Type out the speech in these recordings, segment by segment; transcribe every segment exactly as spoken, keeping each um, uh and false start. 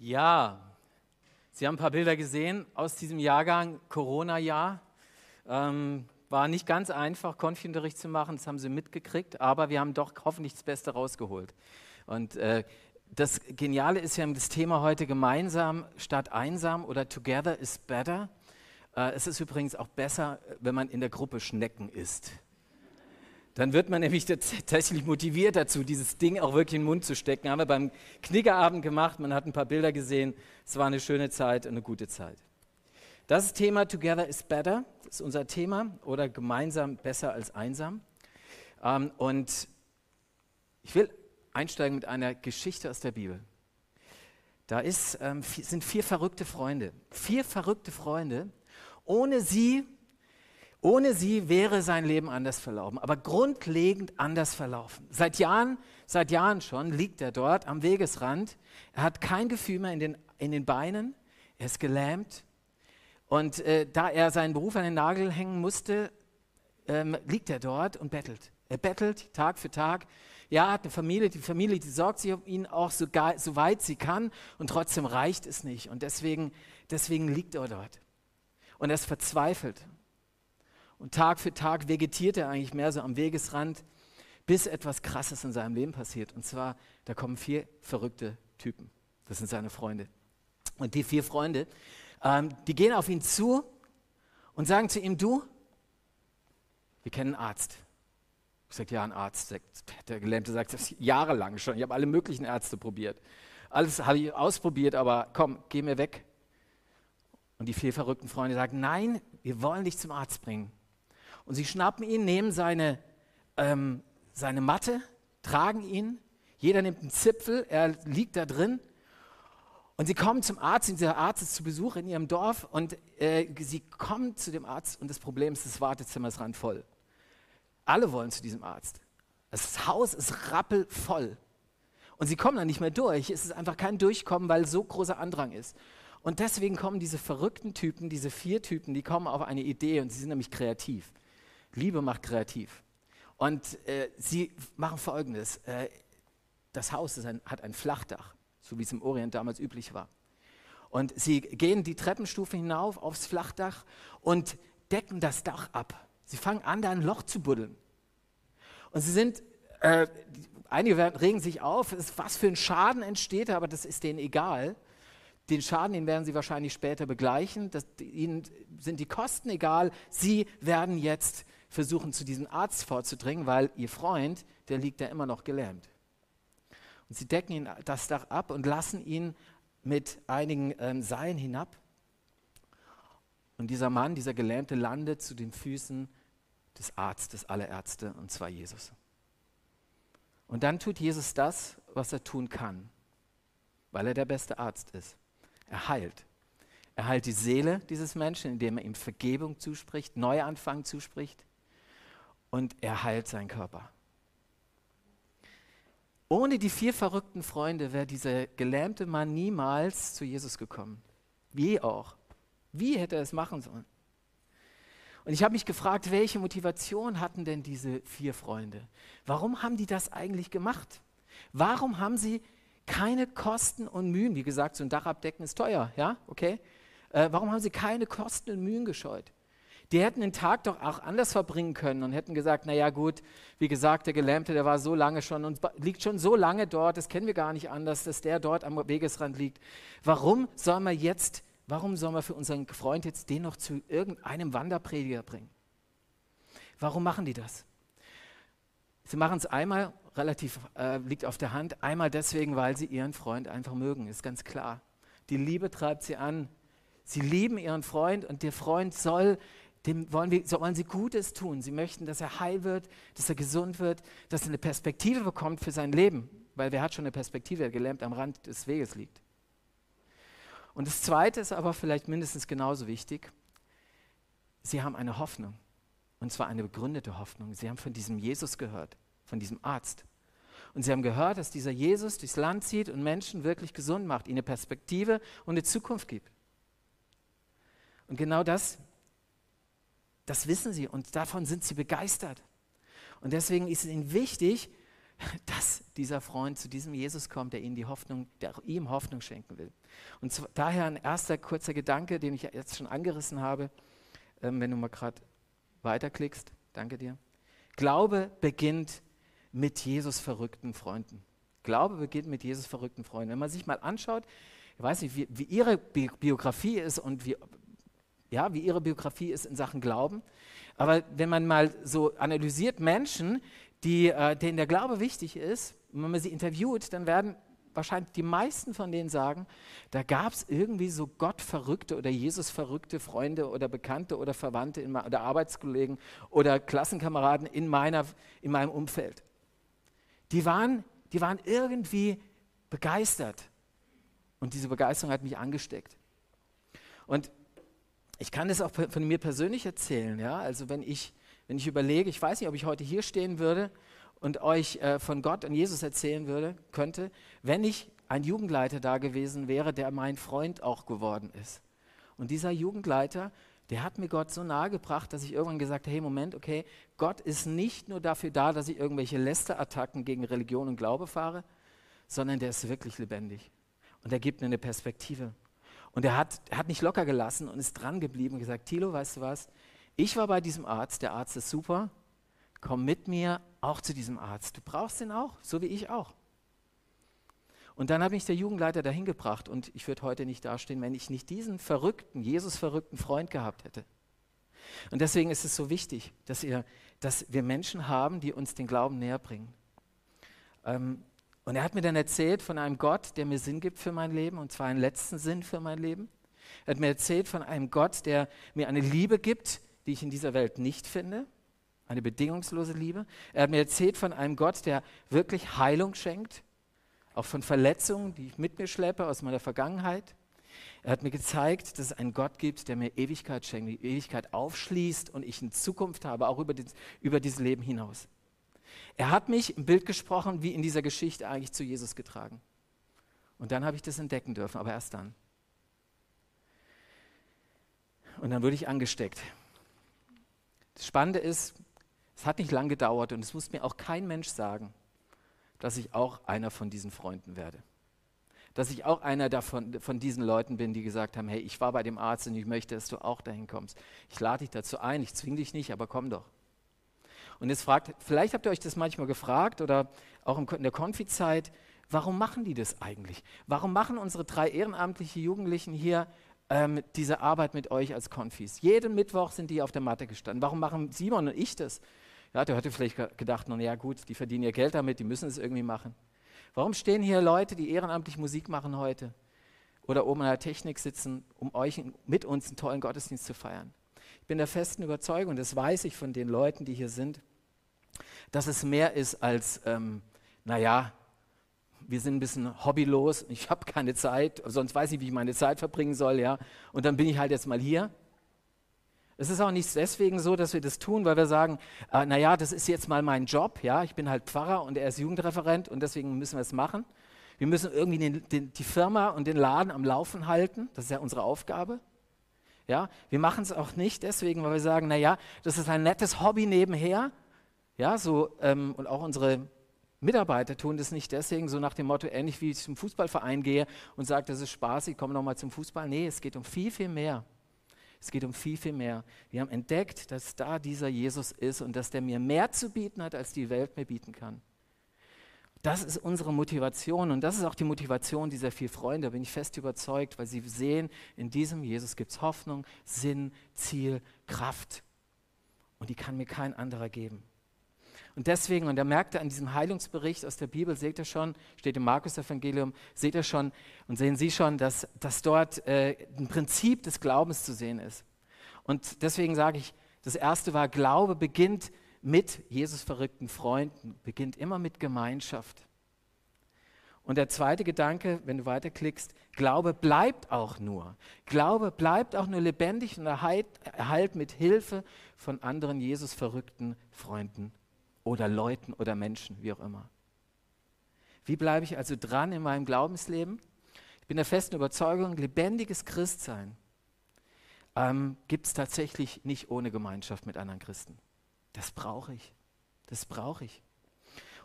Ja, Sie haben ein paar Bilder gesehen aus diesem Jahrgang, Corona-Jahr. Ähm, war nicht ganz einfach, Konfi-Unterricht zu machen, das haben Sie mitgekriegt, aber wir haben doch hoffentlich das Beste rausgeholt. Und äh, das Geniale ist ja das Thema heute, gemeinsam statt einsam oder together is better. Äh, es ist übrigens auch besser, wenn man in der Gruppe Schnecken isst. Dann wird man nämlich tatsächlich motiviert dazu, dieses Ding auch wirklich in den Mund zu stecken. Haben wir beim Kniggerabend gemacht, man hat ein paar Bilder gesehen. Es war eine schöne Zeit, eine gute Zeit. Das ist Thema Together is Better, das ist unser Thema, oder gemeinsam besser als einsam. Ähm, und ich will einsteigen mit einer Geschichte aus der Bibel. Da ist, ähm, sind vier verrückte Freunde, vier verrückte Freunde, ohne sie... Ohne sie wäre sein Leben anders verlaufen, aber grundlegend anders verlaufen. Seit Jahren, seit Jahren schon liegt er dort am Wegesrand. Er hat kein Gefühl mehr in den, in den Beinen, er ist gelähmt. Und äh, da er seinen Beruf an den Nagel hängen musste, ähm, liegt er dort und bettelt. Er bettelt Tag für Tag. Ja, hat eine Familie, die Familie, die sorgt sich um ihn auch so, so weit sie kann und trotzdem reicht es nicht. Und deswegen, deswegen liegt er dort. Und er ist verzweifelt. Und Tag für Tag vegetiert er eigentlich mehr so am Wegesrand, bis etwas Krasses in seinem Leben passiert. Und zwar, da kommen vier verrückte Typen. Das sind seine Freunde. Und die vier Freunde, ähm, die gehen auf ihn zu und sagen zu ihm, du, wir kennen einen Arzt. Ich sage, ja, ein Arzt. Der Gelähmte sagt, das jahrelang schon. Ich habe alle möglichen Ärzte probiert. Alles habe ich ausprobiert, aber komm, geh mir weg. Und die vier verrückten Freunde sagen, nein, wir wollen dich zum Arzt bringen. Und sie schnappen ihn, nehmen seine, ähm, seine Matte, tragen ihn. Jeder nimmt einen Zipfel, er liegt da drin. Und sie kommen zum Arzt, und dieser Arzt ist zu Besuch in ihrem Dorf. Und äh, sie kommen zu dem Arzt und das Problem ist, das Wartezimmer ist randvoll. Alle wollen zu diesem Arzt. Das Haus ist rappelvoll. Und sie kommen da nicht mehr durch. Es ist einfach kein Durchkommen, weil so großer Andrang ist. Und deswegen kommen diese verrückten Typen, diese vier Typen, die kommen auf eine Idee und sie sind nämlich kreativ. Liebe macht kreativ. Und äh, sie machen Folgendes. Äh, das Haus ist ein, hat ein Flachdach, so wie es im Orient damals üblich war. Und sie gehen die Treppenstufe hinauf aufs Flachdach und decken das Dach ab. Sie fangen an, da ein Loch zu buddeln. Und sie sind, äh, einige werden, regen sich auf, was für ein Schaden entsteht, aber das ist denen egal. Den Schaden, den werden sie wahrscheinlich später begleichen. Das, ihnen sind die Kosten egal. Sie werden jetzt versuchen, zu diesem Arzt vorzudringen, weil ihr Freund, der liegt da immer noch gelähmt. Und sie decken ihn das Dach ab und lassen ihn mit einigen ähm, Seilen hinab. Und dieser Mann, dieser Gelähmte, landet zu den Füßen des Arztes aller Ärzte, und zwar Jesus. Und dann tut Jesus das, was er tun kann, weil er der beste Arzt ist. Er heilt. Er heilt die Seele dieses Menschen, indem er ihm Vergebung zuspricht, Neuanfang zuspricht. Und er heilt seinen Körper. Ohne die vier verrückten Freunde wäre dieser gelähmte Mann niemals zu Jesus gekommen. Wie auch. Wie hätte er es machen sollen? Und ich habe mich gefragt, welche Motivation hatten denn diese vier Freunde? Warum haben die das eigentlich gemacht? Warum haben sie keine Kosten und Mühen, wie gesagt, so ein Dach abdecken ist teuer, ja, okay. Äh, warum haben sie keine Kosten und Mühen gescheut? Die hätten den Tag doch auch anders verbringen können und hätten gesagt, naja gut, wie gesagt, der Gelähmte, der war so lange schon und liegt schon so lange dort, das kennen wir gar nicht anders, dass der dort am Wegesrand liegt. Warum sollen wir jetzt, warum sollen wir für unseren Freund jetzt den noch zu irgendeinem Wanderprediger bringen? Warum machen die das? Sie machen es einmal, relativ äh, liegt auf der Hand, einmal deswegen, weil sie ihren Freund einfach mögen, ist ganz klar. Die Liebe treibt sie an. Sie lieben ihren Freund und der Freund soll, dem wollen, wir, sollen sie Gutes tun. Sie möchten, dass er heil wird, dass er gesund wird, dass er eine Perspektive bekommt für sein Leben, weil wer hat schon eine Perspektive, der gelähmt am Rand des Weges liegt. Und das Zweite ist aber vielleicht mindestens genauso wichtig, sie haben eine Hoffnung. Und zwar eine begründete Hoffnung. Sie haben von diesem Jesus gehört, von diesem Arzt. Und sie haben gehört, dass dieser Jesus durchs Land zieht und Menschen wirklich gesund macht, ihnen eine Perspektive und eine Zukunft gibt. Und genau das, das wissen sie und davon sind sie begeistert. Und deswegen ist es ihnen wichtig, dass dieser Freund zu diesem Jesus kommt, der, ihnen die Hoffnung, der ihm Hoffnung schenken will. Und daher ein erster kurzer Gedanke, den ich jetzt schon angerissen habe, ähm, wenn du mal gerade weiterklickst, danke dir. Glaube beginnt mit Jesus verrückten Freunden. Glaube beginnt mit Jesus verrückten Freunden. Wenn man sich mal anschaut, ich weiß nicht, wie, wie ihre Bi- Biografie ist und wie... Ja, wie ihre Biografie ist in Sachen Glauben. Aber wenn man mal so analysiert Menschen, die, äh, denen der Glaube wichtig ist, und wenn man sie interviewt, dann werden wahrscheinlich die meisten von denen sagen, da gab es irgendwie so gottverrückte oder Jesusverrückte Freunde oder Bekannte oder Verwandte in, oder Arbeitskollegen oder Klassenkameraden in, meiner, in meinem Umfeld. Die waren, die waren irgendwie begeistert. Und diese Begeisterung hat mich angesteckt. Und ich kann das auch von mir persönlich erzählen, ja? Also wenn ich, wenn ich überlege, ich weiß nicht, ob ich heute hier stehen würde und euch äh, von Gott und Jesus erzählen würde, könnte, wenn ich ein Jugendleiter da gewesen wäre, der mein Freund auch geworden ist. Und dieser Jugendleiter, der hat mir Gott so nahe gebracht, dass ich irgendwann gesagt habe, hey, Moment, okay, Gott ist nicht nur dafür da, dass ich irgendwelche Lästerattacken gegen Religion und Glaube fahre, sondern der ist wirklich lebendig und er gibt mir eine Perspektive. Und er hat, er hat nicht locker gelassen und ist dran geblieben und gesagt, Thilo, weißt du was, ich war bei diesem Arzt, der Arzt ist super, komm mit mir auch zu diesem Arzt. Du brauchst den auch, so wie ich auch. Und dann hat mich der Jugendleiter dahin gebracht und ich würde heute nicht dastehen, wenn ich nicht diesen verrückten, Jesus-verrückten Freund gehabt hätte. Und deswegen ist es so wichtig, dass, ihr, dass wir Menschen haben, die uns den Glauben näher bringen. Ähm, Und er hat mir dann erzählt von einem Gott, der mir Sinn gibt für mein Leben, und zwar einen letzten Sinn für mein Leben. Er hat mir erzählt von einem Gott, der mir eine Liebe gibt, die ich in dieser Welt nicht finde, eine bedingungslose Liebe. Er hat mir erzählt von einem Gott, der wirklich Heilung schenkt, auch von Verletzungen, die ich mit mir schleppe aus meiner Vergangenheit. Er hat mir gezeigt, dass es einen Gott gibt, der mir Ewigkeit schenkt, die Ewigkeit aufschließt und ich eine Zukunft habe, auch über, die, über dieses Leben hinaus. Er hat mich im Bild gesprochen, wie in dieser Geschichte eigentlich zu Jesus getragen. Und dann habe ich das entdecken dürfen, aber erst dann. Und dann wurde ich angesteckt. Das Spannende ist, es hat nicht lange gedauert und es musste mir auch kein Mensch sagen, dass ich auch einer von diesen Freunden werde. Dass ich auch einer davon, von diesen Leuten bin, die gesagt haben, hey, ich war bei dem Arzt und ich möchte, dass du auch dahin kommst. Ich lade dich dazu ein, ich zwinge dich nicht, aber komm doch. Und jetzt fragt, vielleicht habt ihr euch das manchmal gefragt oder auch in der Konfizeit, warum machen die das eigentlich? Warum machen unsere drei ehrenamtlichen Jugendlichen hier ähm, diese Arbeit mit euch als Konfis? Jeden Mittwoch sind die auf der Matte gestanden. Warum machen Simon und ich das? Ja, der hatte vielleicht gedacht, na ja gut, die verdienen ihr Geld damit, die müssen es irgendwie machen. Warum stehen hier Leute, die ehrenamtlich Musik machen heute oder oben an der Technik sitzen, um euch mit uns einen tollen Gottesdienst zu feiern? Ich bin der festen Überzeugung, und das weiß ich von den Leuten, die hier sind, dass es mehr ist als, ähm, naja, wir sind ein bisschen hobbylos, ich habe keine Zeit, sonst weiß ich, wie ich meine Zeit verbringen soll, ja, und dann bin ich halt jetzt mal hier. Es ist auch nicht deswegen so, dass wir das tun, weil wir sagen, äh, naja, das ist jetzt mal mein Job, ja, ich bin halt Pfarrer und er ist Jugendreferent und deswegen müssen wir es machen. Wir müssen irgendwie den, den, die Firma und den Laden am Laufen halten, das ist ja unsere Aufgabe. Ja, wir machen es auch nicht deswegen, weil wir sagen, naja, das ist ein nettes Hobby nebenher. Ja, so, ähm, und auch unsere Mitarbeiter tun das nicht deswegen, so nach dem Motto, ähnlich wie ich zum Fußballverein gehe und sage, das ist Spaß, ich komme nochmal zum Fußball. Nee, es geht um viel, viel mehr. Es geht um viel, viel mehr. Wir haben entdeckt, dass da dieser Jesus ist und dass der mir mehr zu bieten hat, als die Welt mir bieten kann. Das ist unsere Motivation und das ist auch die Motivation dieser vier Freunde, da bin ich fest überzeugt, weil sie sehen, in diesem Jesus gibt es Hoffnung, Sinn, Ziel, Kraft und die kann mir kein anderer geben. Und deswegen, und da merkt ihr an diesem Heilungsbericht aus der Bibel, seht ihr schon, steht im Markus-Evangelium, seht ihr schon und sehen Sie schon, dass, dass dort äh, ein Prinzip des Glaubens zu sehen ist. Und deswegen sage ich, das erste war, Glaube beginnt mit Jesus verrückten Freunden, beginnt immer mit Gemeinschaft. Und der zweite Gedanke, wenn du weiterklickst, Glaube bleibt auch nur. Glaube bleibt auch nur lebendig und erhalt mit Hilfe von anderen Jesus verrückten Freunden oder Leuten oder Menschen, wie auch immer. Wie bleibe ich also dran in meinem Glaubensleben? Ich bin der festen Überzeugung, lebendiges Christsein ähm, gibt es tatsächlich nicht ohne Gemeinschaft mit anderen Christen. Das brauche ich, das brauche ich.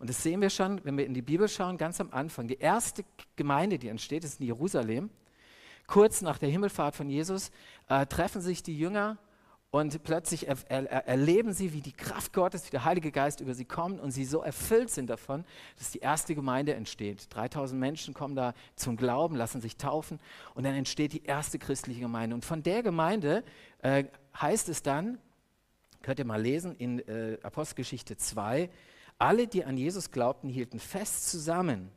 Und das sehen wir schon, wenn wir in die Bibel schauen, ganz am Anfang. Die erste Gemeinde, die entsteht, ist in Jerusalem. Kurz nach der Himmelfahrt von Jesus äh, treffen sich die Jünger und plötzlich er, er, erleben sie, wie die Kraft Gottes, wie der Heilige Geist über sie kommt und sie so erfüllt sind davon, dass die erste Gemeinde entsteht. dreitausend Menschen kommen da zum Glauben, lassen sich taufen und dann entsteht die erste christliche Gemeinde. Und von der Gemeinde äh, heißt es dann, könnt ihr mal lesen, in äh, Apostelgeschichte zwei, alle, die an Jesus glaubten, hielten fest zusammen.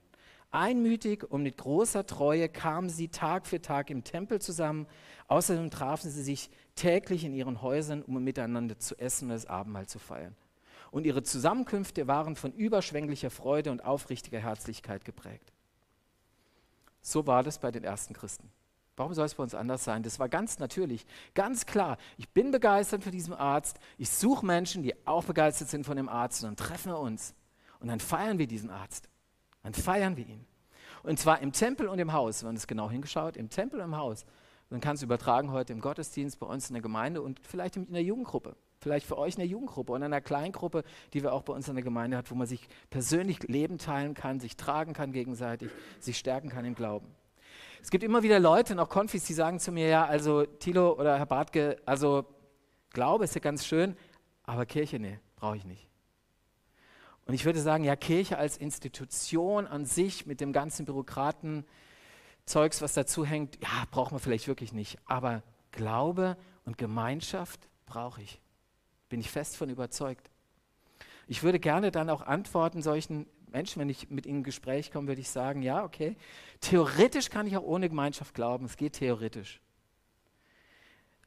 Einmütig und mit großer Treue kamen sie Tag für Tag im Tempel zusammen. Außerdem trafen sie sich täglich in ihren Häusern, um miteinander zu essen und das Abendmahl zu feiern. Und ihre Zusammenkünfte waren von überschwänglicher Freude und aufrichtiger Herzlichkeit geprägt. So war das bei den ersten Christen. Warum soll es bei uns anders sein? Das war ganz natürlich, ganz klar. Ich bin begeistert für diesen Arzt. Ich suche Menschen, die auch begeistert sind von dem Arzt. Und dann treffen wir uns. Und dann feiern wir diesen Arzt. Dann feiern wir ihn. Und zwar im Tempel und im Haus. Wir haben das genau hingeschaut. Im Tempel und im Haus. Man kann es übertragen heute im Gottesdienst, bei uns in der Gemeinde und vielleicht in der Jugendgruppe. Vielleicht für euch in der Jugendgruppe und in einer Kleingruppe, die wir auch bei uns in der Gemeinde hat, wo man sich persönlich Leben teilen kann, sich tragen kann gegenseitig, sich stärken kann im Glauben. Es gibt immer wieder Leute, auch Konfis, die sagen zu mir, ja, also Thilo oder Herr Bartke, also Glaube ist ja ganz schön, aber Kirche, nee, brauche ich nicht. Und ich würde sagen, ja, Kirche als Institution an sich mit dem ganzen Bürokratenzeugs, was dazu hängt, ja, braucht man vielleicht wirklich nicht. Aber Glaube und Gemeinschaft brauche ich. Bin ich fest von überzeugt. Ich würde gerne dann auch antworten solchen Menschen, wenn ich mit ihnen in Gespräch komme, würde ich sagen, ja, okay, theoretisch kann ich auch ohne Gemeinschaft glauben, es geht theoretisch.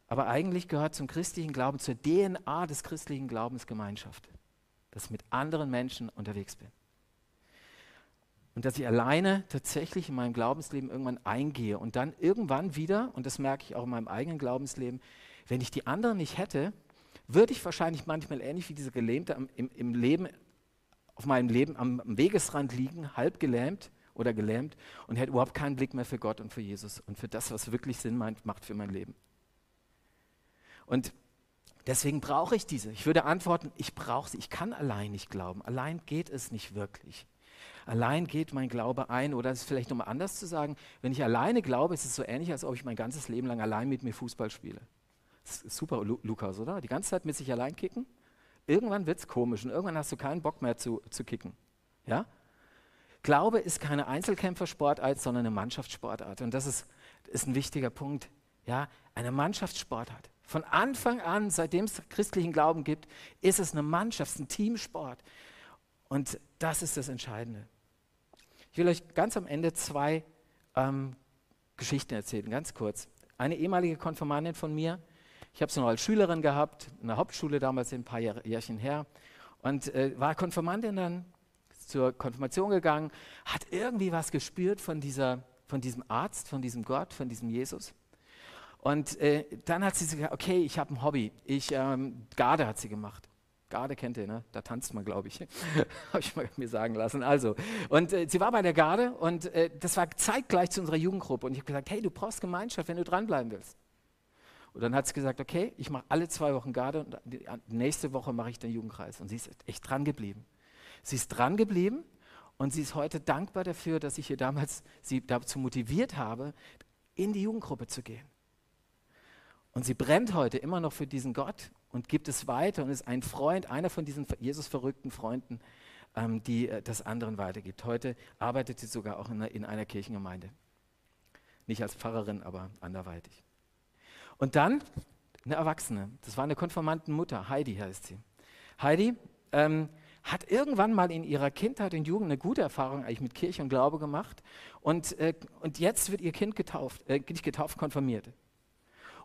Aber eigentlich gehört zum christlichen Glauben, zur D N A des christlichen Glaubens Gemeinschaft, dass ich mit anderen Menschen unterwegs bin. Und dass ich alleine tatsächlich in meinem Glaubensleben irgendwann eingehe und dann irgendwann wieder, und das merke ich auch in meinem eigenen Glaubensleben, wenn ich die anderen nicht hätte, würde ich wahrscheinlich manchmal ähnlich wie diese Gelähmte im, im, im Leben auf meinem Leben am, am Wegesrand liegen, halb gelähmt oder gelähmt und hätte überhaupt keinen Blick mehr für Gott und für Jesus und für das, was wirklich Sinn macht für mein Leben. Und deswegen brauche ich diese. Ich würde antworten, ich brauche sie. Ich kann allein nicht glauben. Allein geht es nicht wirklich. Allein geht mein Glaube ein. Oder es ist vielleicht nochmal anders zu sagen, wenn ich alleine glaube, ist es so ähnlich, als ob ich mein ganzes Leben lang allein mit mir Fußball spiele. Das ist super, Lu- Lukas, oder? Die ganze Zeit mit sich allein kicken. Irgendwann wird es komisch und irgendwann hast du keinen Bock mehr zu, zu kicken. Ja? Glaube ist keine Einzelkämpfersportart, sondern eine Mannschaftssportart. Und das ist, ist ein wichtiger Punkt. Ja? Eine Mannschaftssportart. Von Anfang an, seitdem es christlichen Glauben gibt, ist es eine Mannschaft, ein Teamsport. Und das ist das Entscheidende. Ich will euch ganz am Ende zwei ähm, Geschichten erzählen, ganz kurz. Eine ehemalige Konfirmandin von mir, ich habe sie noch als Schülerin gehabt, in der Hauptschule damals, ein paar Jährchen her. Und äh, war Konfirmandin dann, zur Konfirmation gegangen, hat irgendwie was gespürt von, dieser, von diesem Arzt, von diesem Gott, von diesem Jesus. Und äh, dann hat sie gesagt, okay, ich habe ein Hobby. Ich, ähm, Garde hat sie gemacht. Garde kennt ihr, ne? Da tanzt man, glaube ich. Habe ich mal mir sagen lassen. Also, und äh, sie war bei der Garde und äh, das war zeitgleich zu unserer Jugendgruppe. Und ich habe gesagt, hey, du brauchst Gemeinschaft, wenn du dranbleiben willst. Und dann hat sie gesagt, okay, ich mache alle zwei Wochen Garde und die nächste Woche mache ich den Jugendkreis. Und sie ist echt dran geblieben. Sie ist dran geblieben und sie ist heute dankbar dafür, dass ich ihr damals sie dazu motiviert habe, in die Jugendgruppe zu gehen. Und sie brennt heute immer noch für diesen Gott und gibt es weiter und ist ein Freund, einer von diesen Jesus-verrückten Freunden, ähm, die äh, das anderen weitergibt. Heute arbeitet sie sogar auch in einer, in einer Kirchengemeinde. Nicht als Pfarrerin, aber anderweitig. Und dann eine Erwachsene, das war eine Konfirmandenmutter, Heidi heißt sie. Heidi ähm, hat irgendwann mal in ihrer Kindheit und Jugend eine gute Erfahrung eigentlich mit Kirche und Glaube gemacht und, äh, und jetzt wird ihr Kind getauft, äh, nicht getauft, konfirmiert.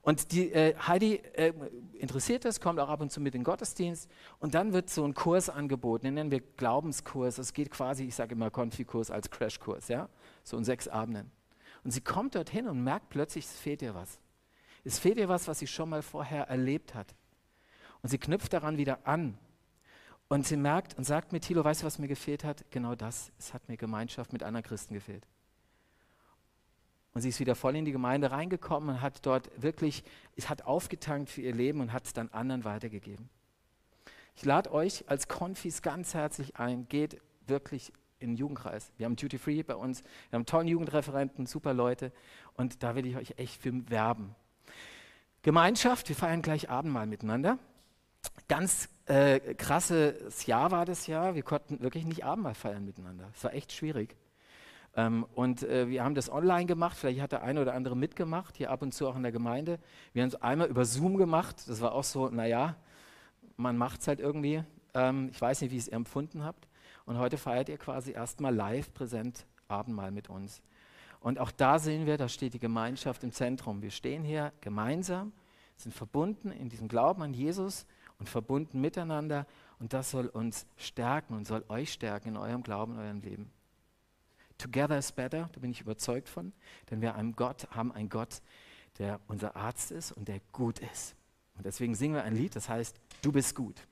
Und die äh, Heidi äh, interessiert das, kommt auch ab und zu mit in den Gottesdienst und dann wird so ein Kurs angeboten, den nennen wir Glaubenskurs, es geht quasi, ich sage immer Konfikurs als Crashkurs, ja, so in sechs Abenden. Und sie kommt dorthin und merkt plötzlich, es fehlt ihr was. Es fehlt ihr was, was sie schon mal vorher erlebt hat. Und sie knüpft daran wieder an. Und sie merkt und sagt mir, Thilo, weißt du, was mir gefehlt hat? Genau das. Es hat mir Gemeinschaft mit anderen Christen gefehlt. Und sie ist wieder voll in die Gemeinde reingekommen und hat dort wirklich, es hat aufgetankt für ihr Leben und hat es dann anderen weitergegeben. Ich lade euch als Konfis ganz herzlich ein, geht wirklich im Jugendkreis. Wir haben Duty Free bei uns, wir haben einen tollen Jugendreferenten, super Leute und da will ich euch echt für werben. Gemeinschaft, wir feiern gleich Abendmahl miteinander. Ganz äh, krasses Jahr war das Jahr, wir konnten wirklich nicht Abendmahl feiern miteinander. Es war echt schwierig. Ähm, und äh, wir haben das online gemacht, vielleicht hat der eine oder andere mitgemacht, hier ab und zu auch in der Gemeinde. Wir haben es einmal über Zoom gemacht, das war auch so, naja, man macht es halt irgendwie. Ähm, ich weiß nicht, wie ihr es empfunden habt. Und heute feiert ihr quasi erstmal live präsent Abendmahl mit uns. Und auch da sehen wir, da steht die Gemeinschaft im Zentrum. Wir stehen hier gemeinsam, sind verbunden in diesem Glauben an Jesus und verbunden miteinander. Und das soll uns stärken und soll euch stärken in eurem Glauben, in eurem Leben. Together is better, da bin ich überzeugt von, denn wir haben Gott, haben einen Gott, der unser Arzt ist und der gut ist. Und deswegen singen wir ein Lied, das heißt, du bist gut.